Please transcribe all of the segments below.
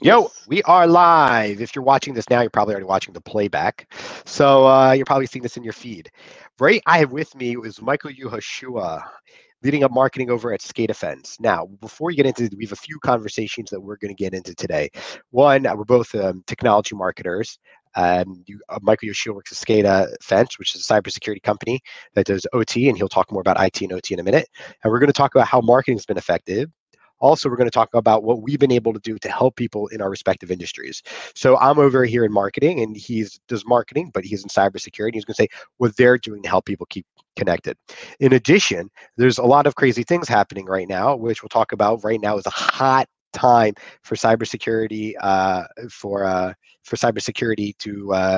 Yo, we are live. If you're watching this now, you're probably already watching the playback. So you're probably seeing this in your feed. Right, I have with me is Michael Yehoshua, leading up marketing over at SCADAfence. Now, before we get into it, we have a few conversations that we're going to get into today. One, we're both technology marketers. Michael Yehoshua works at SCADAfence, which is a cybersecurity company that does OT, and he'll talk more about IT and OT in a minute. And we're going to talk about how marketing's been effective. Also, we're going to talk about what we've been able to do to help people in our respective industries. So I'm over here in marketing, and he does marketing, but he's in cybersecurity. He's going to say what they're doing to help people keep connected. In addition, there's a lot of crazy things happening right now, which we'll talk about. Right now is a hot time for cybersecurity,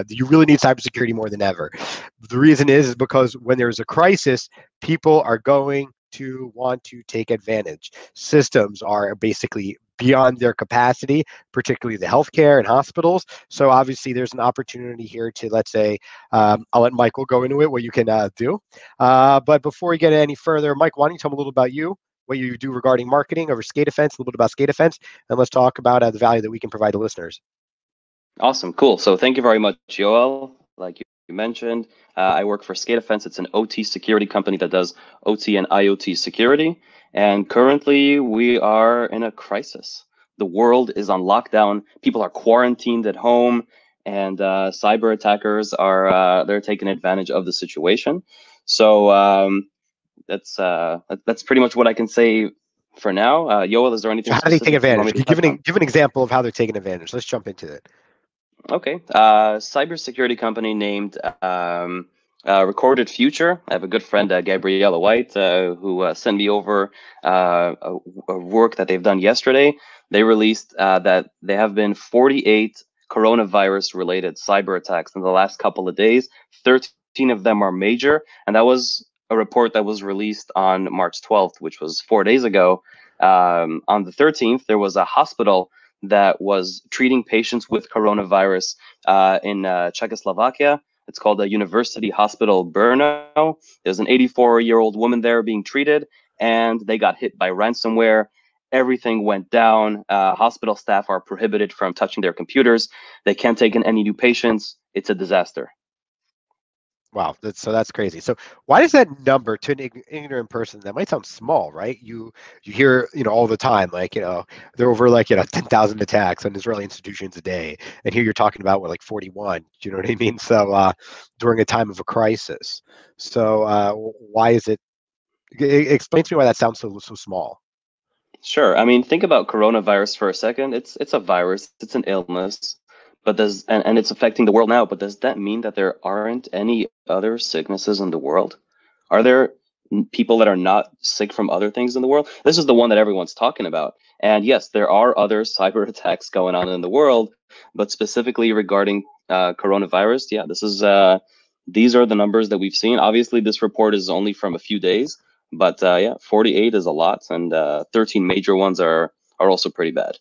you really need cybersecurity more than ever. The reason is because when there's a crisis, people are going to want to take advantage. Systems are basically beyond their capacity, particularly the healthcare and hospitals. So obviously there's an opportunity here to, let's say, I'll let Michael go into it, what you can do. But before we get any further, Mike, why don't you tell me a little about you, what you do regarding marketing over SCADAfence, a little bit about SCADAfence, and let's talk about the value that we can provide to listeners. Awesome, cool. So thank you very much, Yoel. Like you mentioned, I work for SCADAfence. It's an OT security company that does OT and IoT security. And currently we are in a crisis. The world is on lockdown. People are quarantined at home, and cyber attackers are they're taking advantage of the situation. So that's pretty much what I can say for now. Yoel, is there anything? How do they take advantage? Give an example of how they're taking advantage. Let's jump into it. Okay, cybersecurity company named Recorded Future. I have a good friend, Gabriella White, who sent me over work that they've done yesterday. They released that there have been 48 coronavirus-related cyber attacks in the last couple of days. 13 of them are major, and that was a report that was released on March 12th, which was 4 days ago. On the 13th, there was a hospital that was treating patients with coronavirus in Czechoslovakia. It's called the University Hospital Brno. There's an 84-year-old woman there being treated, and they got hit by ransomware. Everything went down. Hospital staff are prohibited from touching their computers. They can't take in any new patients. It's a disaster. Wow, that's crazy. So why does that number, to an ignorant person, that might sound small, right? You hear, all the time, they're over 10,000 attacks on Israeli institutions a day, and here you're talking about 41. Do you know what I mean? So during a time of a crisis, so why is it? Explain to me why that sounds so small. Sure. I mean, think about coronavirus for a second. It's a virus. It's an illness. But and it's affecting the world now, but does that mean that there aren't any other sicknesses in the world? Are there people that are not sick from other things in the world? This is the one that everyone's talking about. And yes, there are other cyber attacks going on in the world, but specifically regarding coronavirus, yeah, these are the numbers that we've seen. Obviously, this report is only from a few days, but yeah, 48 is a lot, and 13 major ones are also pretty bad.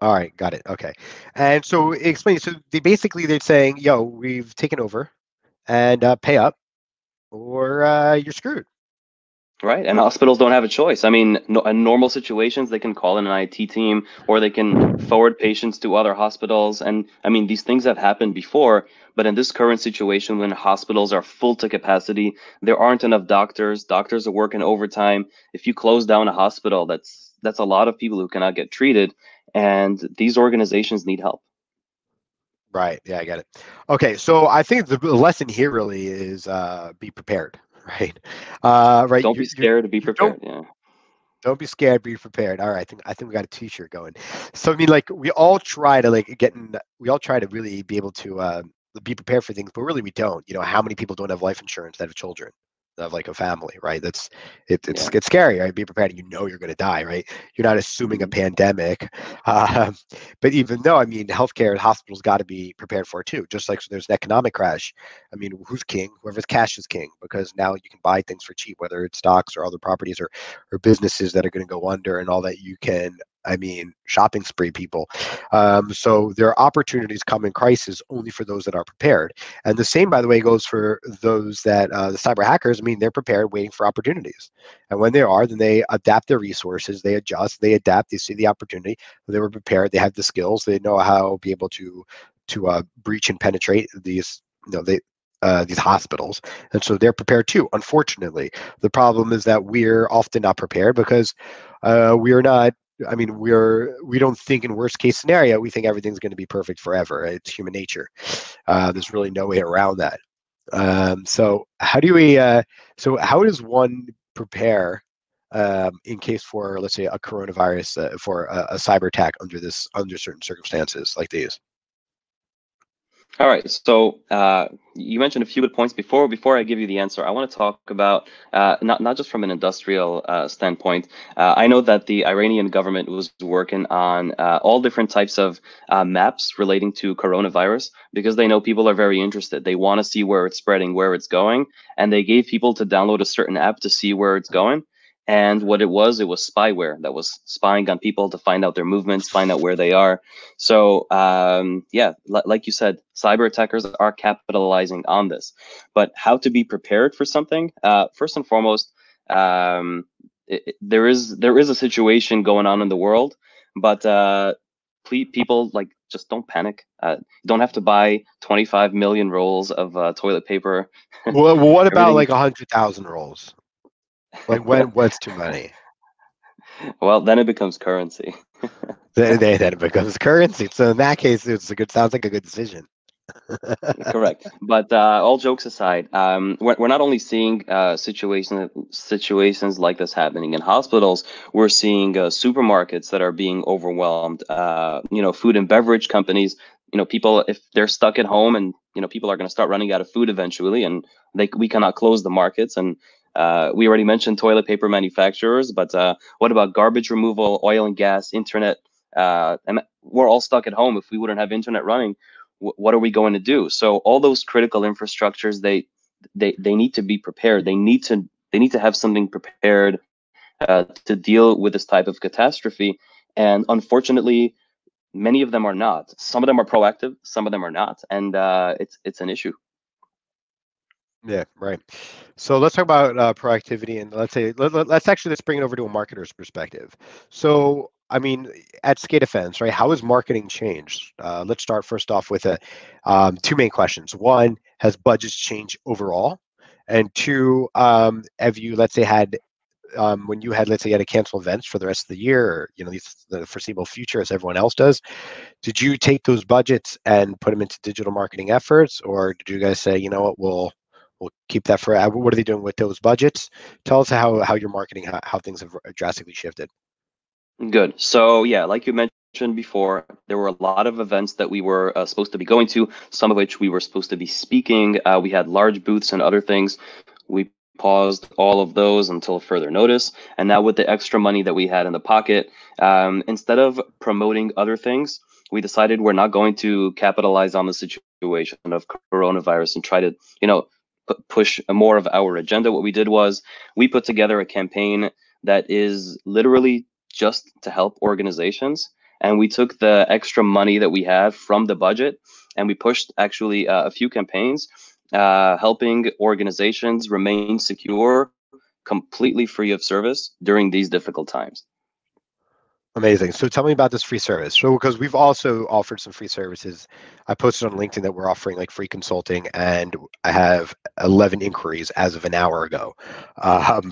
All right, got it. Okay, and so explain. So they're saying, "Yo, we've taken over, and pay up, or you're screwed." Right, and hospitals don't have a choice. I mean, in normal situations, they can call in an IT team, or they can forward patients to other hospitals. And I mean, these things have happened before, but in this current situation, when hospitals are full to capacity, there aren't enough doctors. Doctors are working overtime. If you close down a hospital, that's a lot of people who cannot get treated. And these organizations need help. Right. Yeah, I got it. Okay. So I think the lesson here really is be prepared, right? Right. Don't be scared to be prepared. Yeah. Don't be scared, be prepared. All right. I think we got a t-shirt going. So I mean, we all try to really be able to be prepared for things, but really we don't. How many people don't have life insurance that have children? Of a family, right? It's scary, right? Be prepared. You're going to die, right? You're not assuming a pandemic, but even though, I mean, healthcare and hospitals got to be prepared for it too. Just like there's an economic crash. I mean, who's king? Whoever's cash is king, because now you can buy things for cheap, whether it's stocks or other properties or businesses that are going to go under and all that. You can I mean, shopping spree people. So there are opportunities come in crisis only for those that are prepared. And the same, by the way, goes for those that the cyber hackers, I mean, they're prepared waiting for opportunities. And when they are, then they adapt their resources, they adjust, they adapt, they see the opportunity, they were prepared, they have the skills, they know how to be able to breach and penetrate these, you know, these hospitals, and so they're prepared too. Unfortunately, the problem is that we're often not prepared because we're not. I mean, we don't think in worst case scenario. We think everything's going to be perfect forever. It's human nature. There's really no way around that. So how does one prepare in case for, let's say, a coronavirus, for a cyber attack under certain circumstances like these? All right, so you mentioned a few good points before. Before I give you the answer, I want to talk about not just from an industrial standpoint. I know that the Iranian government was working on all different types of maps relating to coronavirus because they know people are very interested. They want to see where it's spreading, where it's going, and they gave people to download a certain app to see where it's going. And what it was spyware that was spying on people to find out their movements, find out where they are. So yeah, like you said, cyber attackers are capitalizing on this. But how to be prepared for something? First and foremost, there is a situation going on in the world, but people like just don't panic. You don't have to buy 25 million rolls of toilet paper. Well, what about like 100,000 rolls? Like what's too many? Well, then it becomes currency. then it becomes currency. So in that case, sounds like a good decision. Correct. But all jokes aside, we're not only seeing situations like this happening in hospitals. We're seeing supermarkets that are being overwhelmed. Food and beverage companies. People, if they're stuck at home, and people are going to start running out of food eventually, and we cannot close the markets and. We already mentioned toilet paper manufacturers, but what about garbage removal, oil and gas, internet? And we're all stuck at home. If we wouldn't have internet running, what are we going to do? So all those critical infrastructures, they need to be prepared. They need to have something prepared to deal with this type of catastrophe. And unfortunately, many of them are not. Some of them are proactive, some of them are not, and it's an issue. Yeah, right. So let's talk about proactivity, and let's bring it over to a marketer's perspective. So I mean, at SCADAfence, right? How has marketing changed? Let's start first off with two main questions. One, has budgets changed overall? And two, have you, let's say, had when you had, let's say, you had to cancel events for the rest of the year, or, the foreseeable future, as everyone else does, did you take those budgets and put them into digital marketing efforts, or did you guys say, you know what, we'll keep that for, what are they doing with those budgets? Tell us how your marketing, how things have drastically shifted. Good. So yeah, like you mentioned before, there were a lot of events that we were supposed to be going to, some of which we were supposed to be speaking. We had large booths and other things. We paused all of those until further notice. And now with the extra money that we had in the pocket, instead of promoting other things, we decided we're not going to capitalize on the situation of coronavirus and try to, push more of our agenda. What we did was we put together a campaign that is literally just to help organizations. And we took the extra money that we had from the budget and we pushed actually a few campaigns helping organizations remain secure, completely free of service during these difficult times. Amazing. So tell me about this free service. So because we've also offered some free services, I posted on LinkedIn that we're offering like free consulting, and I have 11 inquiries as of an hour ago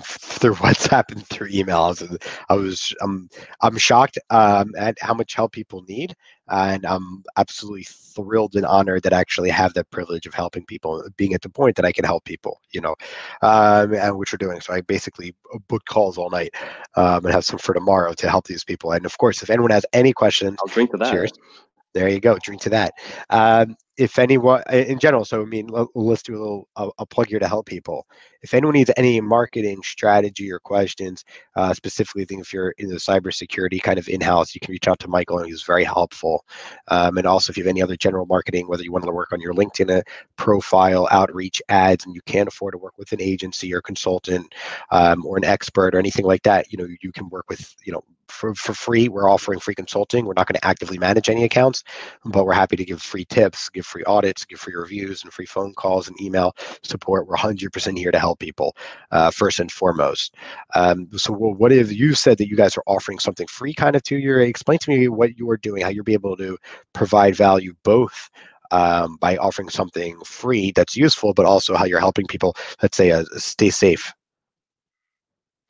through WhatsApp and through emails. I'm shocked at how much help people need, and I'm absolutely thrilled and honored that I actually have that privilege of helping people, being at the point that I can help people, and which we're doing. So I basically book calls all night and have some for tomorrow to help these people. And of course, if anyone has any questions, I'll drink to that. Cheers. There you go. Drink to that. if anyone in general, so I mean, let's do a little a plug here to help people. If anyone needs any marketing strategy or questions, specifically, I think if you're in the cybersecurity kind of in-house, you can reach out to Michael, and he's very helpful. And also, if you have any other general marketing, whether you want to work on your LinkedIn profile, outreach, ads, and you can't afford to work with an agency or consultant or an expert or anything like that, you know, you can work with, you know, for free. We're offering free consulting. We're not going to actively manage any accounts, but we're happy to give free tips, give free audits, give free reviews, and free phone calls and email support. We're 100% here to help people first and foremost. So what if you said that you guys are offering something free kind of to your, explain to me what you're doing, how you'll be able to provide value both by offering something free that's useful, but also how you're helping people, let's say, stay safe.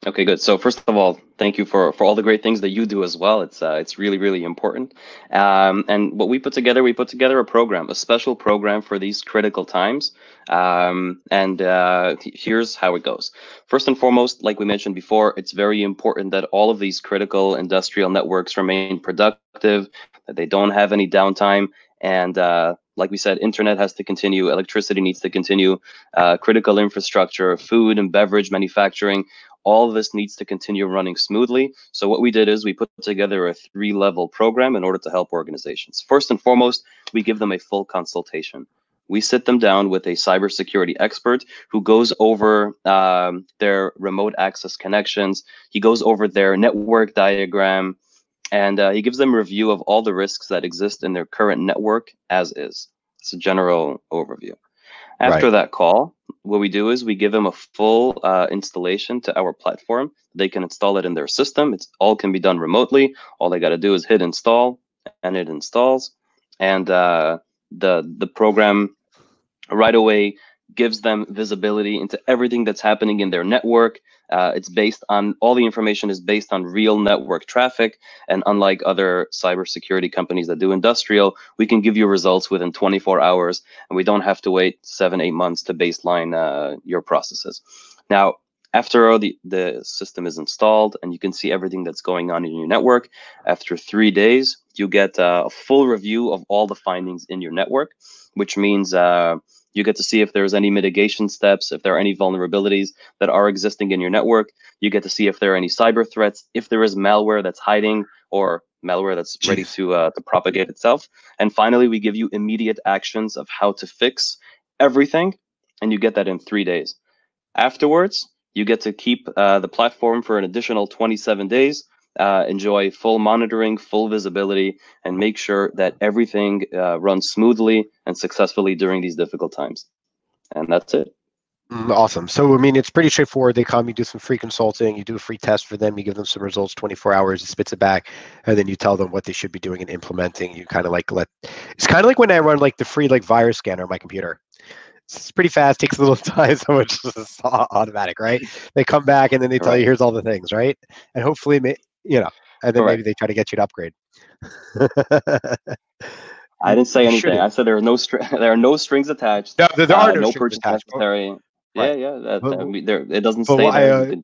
Okay, good. So first of all, thank you for all the great things that you do as well. It's really, really important. And what we put together a program, a special program for these critical times. Here's how it goes. First and foremost, like we mentioned before, it's very important that all of these critical industrial networks remain productive, that they don't have any downtime. And like we said, internet has to continue, electricity needs to continue, critical infrastructure, food and beverage manufacturing, all of this needs to continue running smoothly. So what we did is we put together a three-level program in order to help organizations. First and foremost, we give them a full consultation. We sit them down with a cybersecurity expert who goes over their remote access connections. He goes over their network diagram, and he gives them a review of all the risks that exist in their current network as is. It's a general overview. After that call, what we do is we give them a full installation to our platform. They can install it in their system. It's all can be done remotely. All they got to do is hit install, and it installs. And the program right away gives them visibility into everything that's happening in their network. It's based on, all the information is based on real network traffic, and unlike other cybersecurity companies that do industrial, we can give you results within 24 hours, and we don't have to wait 7-8 months to baseline your processes. Now, after the system is installed and you can see everything that's going on in your network, after 3 days, you get a full review of all the findings in your network, which means you get to see if there's any mitigation steps, if there are any vulnerabilities that are existing in your network. You get to see if there are any cyber threats, if there is malware that's hiding or malware that's ready to propagate itself. And finally, we give you immediate actions of how to fix everything, and you get that in 3 days. Afterwards, you get to keep the platform for an additional 27 days, enjoy full monitoring, full visibility, and make sure that everything runs smoothly and successfully during these difficult times. And that's it. Awesome. So, I mean, it's pretty straightforward. They come, you do some free consulting, you do a free test for them, you give them some results, 24 hours, it spits it back, and then you tell them what they should be doing and implementing. You kind of like it's kind of like when I run like the free like virus scanner on my computer. It's pretty fast, takes a little time, so it's just automatic, right? They come back and then they tell you, here's all the things, right? And hopefully, you know, and then maybe they try to get you to upgrade. I didn't say anything. I said there are no strings attached. No, there are no strings attached. Yeah. It doesn't say that.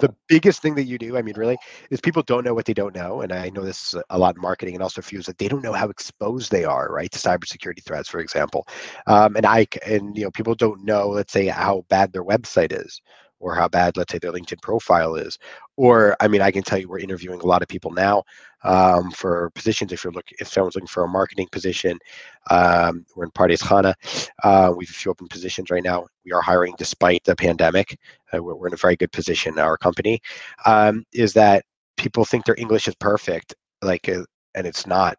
The biggest thing that you do, I mean, really, is people don't know what they don't know. And I know this a lot in marketing and also reviews, that they don't know how exposed they are, right, to cybersecurity threats, for example. And you know, people don't know, let's say, how bad their website is, or how bad, let's say, their LinkedIn profile is. Or, I mean, I can tell you we're interviewing a lot of people now for positions. If someone's looking for a marketing position, we're in Pardes Khana. We have a few open positions right now. We are hiring despite the pandemic. We're in a very good position. Our company is that people think their English is perfect, like, and it's not.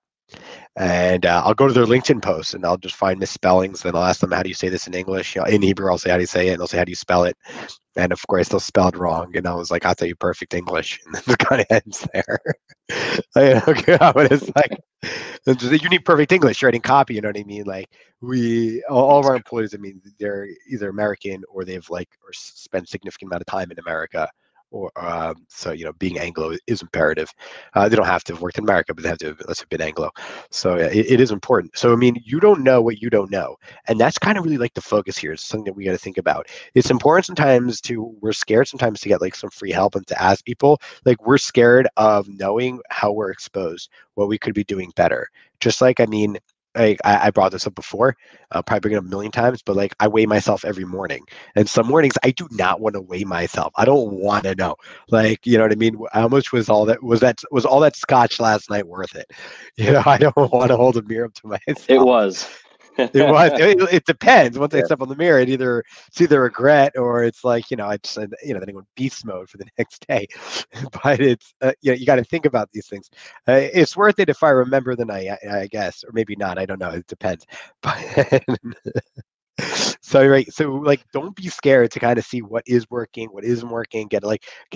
And I'll go to their LinkedIn posts and I'll just find misspellings. Then I'll ask them, how do you say this in English? You know, in Hebrew, I'll say, how do you say it? And they'll say, how do you spell it? And of course, they'll spell it wrong. And I was like, I'll tell you perfect English. And then it kind of ends there. But it's like, you need perfect English. You're writing copy. You know what I mean? Like, all of our employees, I mean, they're either American or they've like, or spent a significant amount of time in America. Or so, you know, being Anglo is imperative. They don't have to have worked in America, but they have to have been Anglo. So yeah, it is important. So I mean, you don't know what you don't know, and that's kind of really like the focus here. It's something that we got to think about. It's important sometimes we're scared sometimes to get like some free help and to ask people. Like, we're scared of knowing how we're exposed, what we could be doing better. Just like, I mean, like I brought this up before, probably a million times, but like I weigh myself every morning, and some mornings I do not want to weigh myself. I don't want to know, like, you know what I mean? How much was all that? Was all that scotch last night worth it? You know, I don't want to hold a mirror up to myself. It was. It was. It depends. Once I step on the mirror, it's either regret or it's like, you know, I just, you know, then I go beast mode for the next day. But it's you know, you got to think about these things. It's worth it if I remember the night, I guess, or maybe not. I don't know. It depends. But so right, so like, don't be scared to kind of see what is working, what isn't working. Get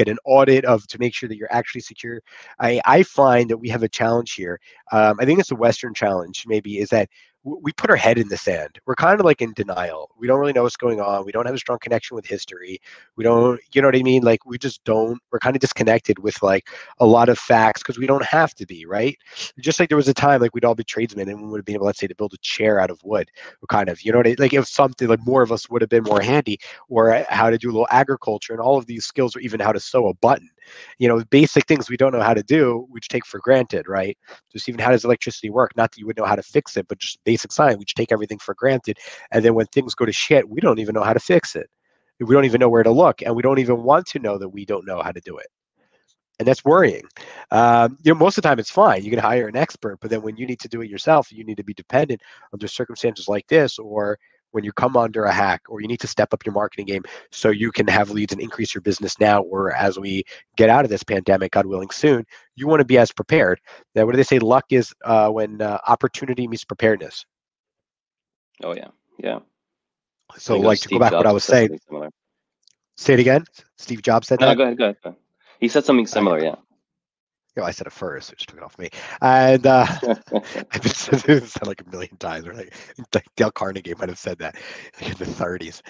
an audit of to make sure that you're actually secure. I find that we have a challenge here. I think it's a Western challenge. Maybe is that we put our head in the sand. We're kind of like in denial. We don't really know what's going on. We don't have a strong connection with history. We don't, you know what I mean? Like, we just don't, we're kind of disconnected with like a lot of facts because we don't have to be, right? Just like there was a time like we'd all be tradesmen and we would have been able, let's say, to build a chair out of wood. We're kind of, you know what I mean? Like, if something like more of us would have been more handy, or how to do a little agriculture and all of these skills, or even how to sew a button. You know, basic things we don't know how to do, which take for granted, right? Just even how does electricity work? Not that you would know how to fix it, but just basic science, we just take everything for granted. And then when things go to shit, we don't even know how to fix it. We don't even know where to look. And we don't even want to know that we don't know how to do it. And that's worrying. You know, most of the time it's fine. You can hire an expert, but then when you need to do it yourself, you need to be dependent under circumstances like this, or when you come under a hack, or you need to step up your marketing game so you can have leads and increase your business now, or as we get out of this pandemic, God willing soon, you want to be as prepared. Now, what do they say? Luck is when opportunity meets preparedness. Oh, yeah. Yeah. So like to go back to what I was saying. Say it again. Steve Jobs said that? No, go ahead. He said something similar, yeah. You know, I said it first, so it just took it off me. And I've been said like a million times. Or like Dale Carnegie might have said that like in the 30s.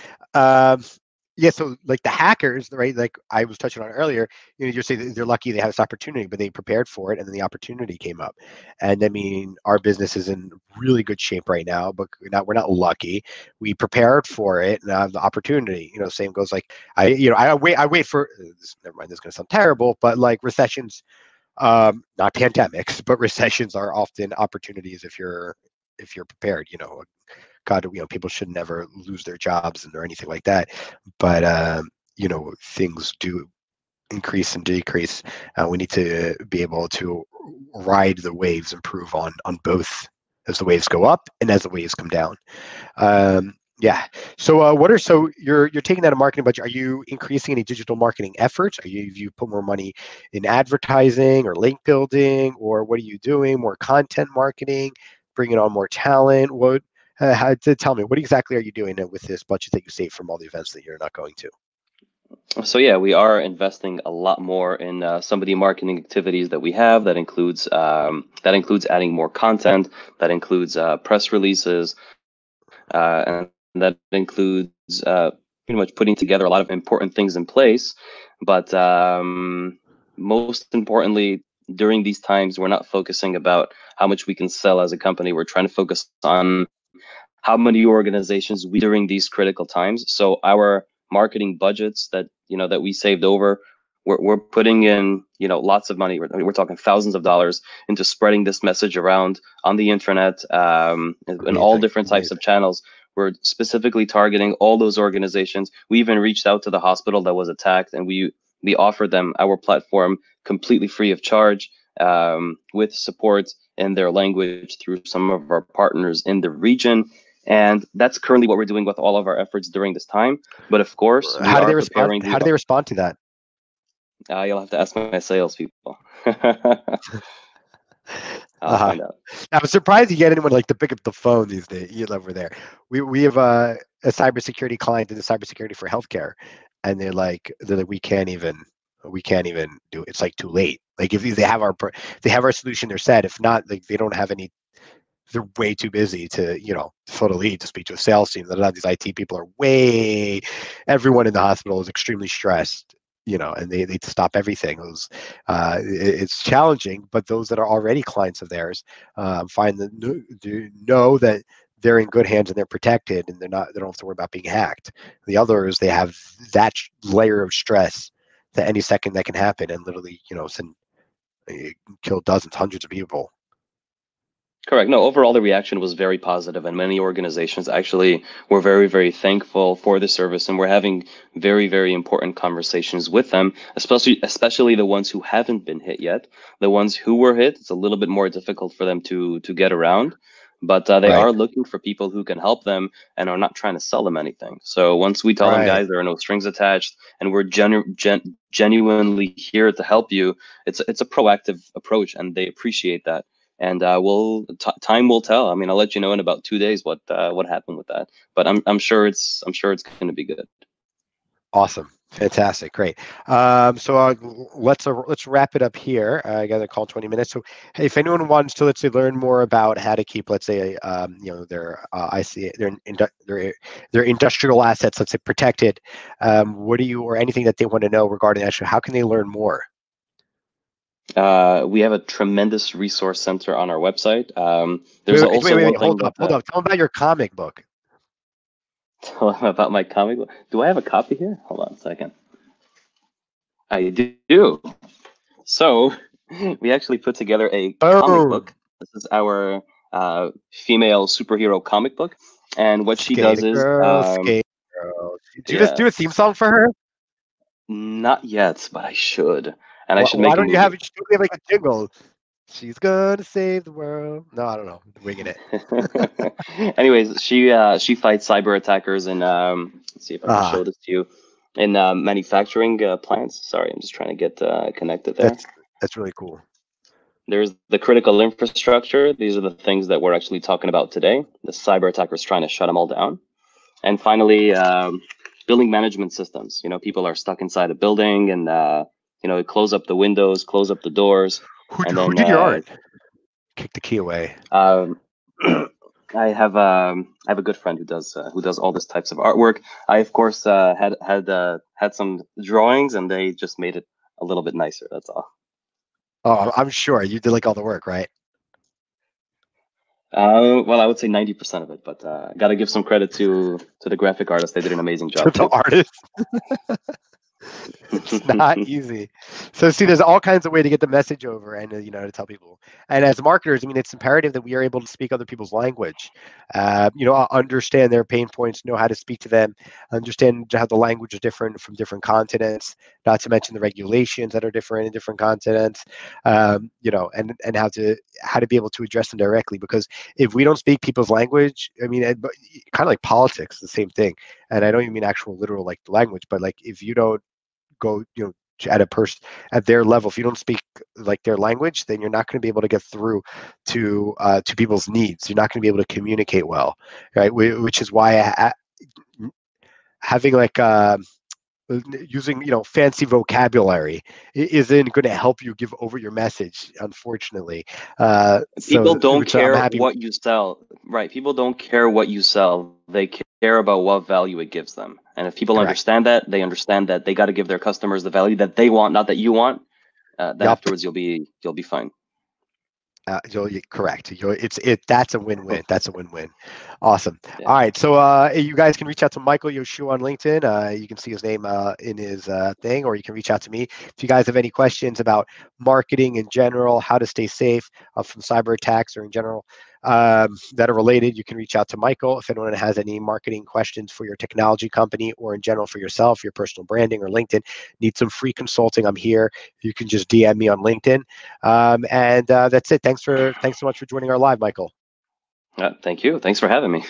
Yeah, so like the hackers, right? Like I was touching on earlier, you know, you're saying they're lucky they have this opportunity, but they prepared for it, and then the opportunity came up. And I mean, our business is in really good shape right now, but we're not lucky. We prepared for it, and have the opportunity. You know, same goes like I wait for. Never mind, this is going to sound terrible, but like recessions. Not pandemics, but recessions are often opportunities if you're prepared. You know, God, you know, people should never lose their jobs or anything like that. But you know, things do increase and decrease. We need to be able to ride the waves, improve on both as the waves go up and as the waves come down. Yeah. So, you're taking that a marketing budget? Are you increasing any digital marketing efforts? Have you put more money in advertising or link building, or what are you doing? More content marketing, bringing on more talent. Tell me, what exactly are you doing with this budget that you save from all the events that you're not going to? So yeah, we are investing a lot more in some of the marketing activities that we have. That includes adding more content. That includes press releases, and that includes pretty much putting together a lot of important things in place. But most importantly, during these times, we're not focusing about how much we can sell as a company. We're trying to focus on how many organizations we during these critical times. So our marketing budgets that we saved over, we're putting in, you know, lots of money. We're talking thousands of dollars into spreading this message around on the internet, in all different types of channels. We're specifically targeting all those organizations. We even reached out to the hospital that was attacked, and we offered them our platform completely free of charge, with support in their language through some of our partners in the region. And that's currently what we're doing with all of our efforts during this time. But of course, how do they respond? How do they respond to that? You'll have to ask my salespeople. I'm surprised you get anyone like to pick up the phone these days. You love over there. We have a cybersecurity client that is cybersecurity for healthcare, and they're like we can't even do it. It's like too late. Like if they have our solution, they're set. If not, like they don't have any. They're way too busy to, you know, fill a lead, to speak to a sales team. A lot of these IT people are everyone in the hospital is extremely stressed. You know, and they stop everything. It's challenging, but those that are already clients of theirs find that know that they're in good hands and they're protected, and they don't have to worry about being hacked. The others, they have that layer of stress that any second that can happen, and literally, you know, kill dozens, hundreds of people. Correct. No, overall, the reaction was very positive, and many organizations actually were very, very thankful for the service, and we're having very, very important conversations with them, especially the ones who haven't been hit yet. The ones who were hit, it's a little bit more difficult for them to get around, but they right. are looking for people who can help them and are not trying to sell them anything. So once we tell right. them, guys, there are no strings attached, and we're genuinely here to help you, it's a proactive approach, and they appreciate that. And time will tell. I mean, I'll let you know in about 2 days what happened with that. But I'm sure it's going to be good. Awesome, fantastic, great. So let's wrap it up here. I got a call 20 minutes. So if anyone wants to, let's say, learn more about how to keep, let's say, you know, their industrial assets, let's say, protected. What do you, or anything that they want to know regarding that? How can they learn more? We have a tremendous resource center on our website. Hold up. Tell them about your comic book. Tell them about my comic book. Do I have a copy here? Hold on a second. I do. So we actually put together a comic book. This is our female superhero comic book, and what she does is Did you just do a theme song for her? Not yet, but I should. And I should make. Why don't you have it? Should we have like a jingle? She's gonna save the world. No, I don't know. Winging it. Anyways, she fights cyber attackers and let's see if I can show this to you in manufacturing plants. Sorry, I'm just trying to get connected there. That's really cool. There's the critical infrastructure. These are the things that we're actually talking about today. The cyber attackers trying to shut them all down, and finally, building management systems. You know, people are stuck inside a building and. You know, close up the windows, close up the doors. Who did your art? Kick the key away. I have a good friend who does all these types of artwork. I of course had some drawings, and they just made it a little bit nicer. That's all. Oh, I'm sure you did like all the work, right? Well, I would say 90% of it, but got to give some credit to the graphic artist. They did an amazing job. To the artist. It's not easy. So see, there's all kinds of ways to get the message over and, you know, to tell people. And as marketers, I mean, it's imperative that we are able to speak other people's language, you know, understand their pain points, know how to speak to them, understand how the language is different from different continents, not to mention the regulations that are different in different continents, you know, and how to be able to address them directly. Because if we don't speak people's language, I mean, kind of like politics, the same thing. And I don't even mean actual literal like language, but like if you don't go, you know, at a person at their level, if you don't speak like their language, then you're not going to be able to get through to people's needs. You're not going to be able to communicate well, right? Which is why having like using, you know, fancy vocabulary isn't going to help you give over your message, unfortunately. People don't care what you sell, right? People don't care what you sell. They care about what value it gives them. And if people Correct. understand that they got to give their customers the value that they want, not that you want, then yep. afterwards you'll be fine. Correct. That's a win-win. That's a win-win. Awesome. Yeah. All right. So you guys can reach out to Michael Yehoshua on LinkedIn. You can see his name in his thing, or you can reach out to me. If you guys have any questions about marketing in general, how to stay safe from cyber attacks, or in general that are related, you can reach out to Michael. If anyone has any marketing questions for your technology company, or in general for yourself, your personal branding or LinkedIn, need some free consulting, I'm here. You can just DM me on LinkedIn. And that's it. Thanks so much for joining our live, Michael. Thank you. Thanks for having me.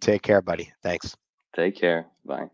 Take care, buddy. Thanks. Take care. Bye.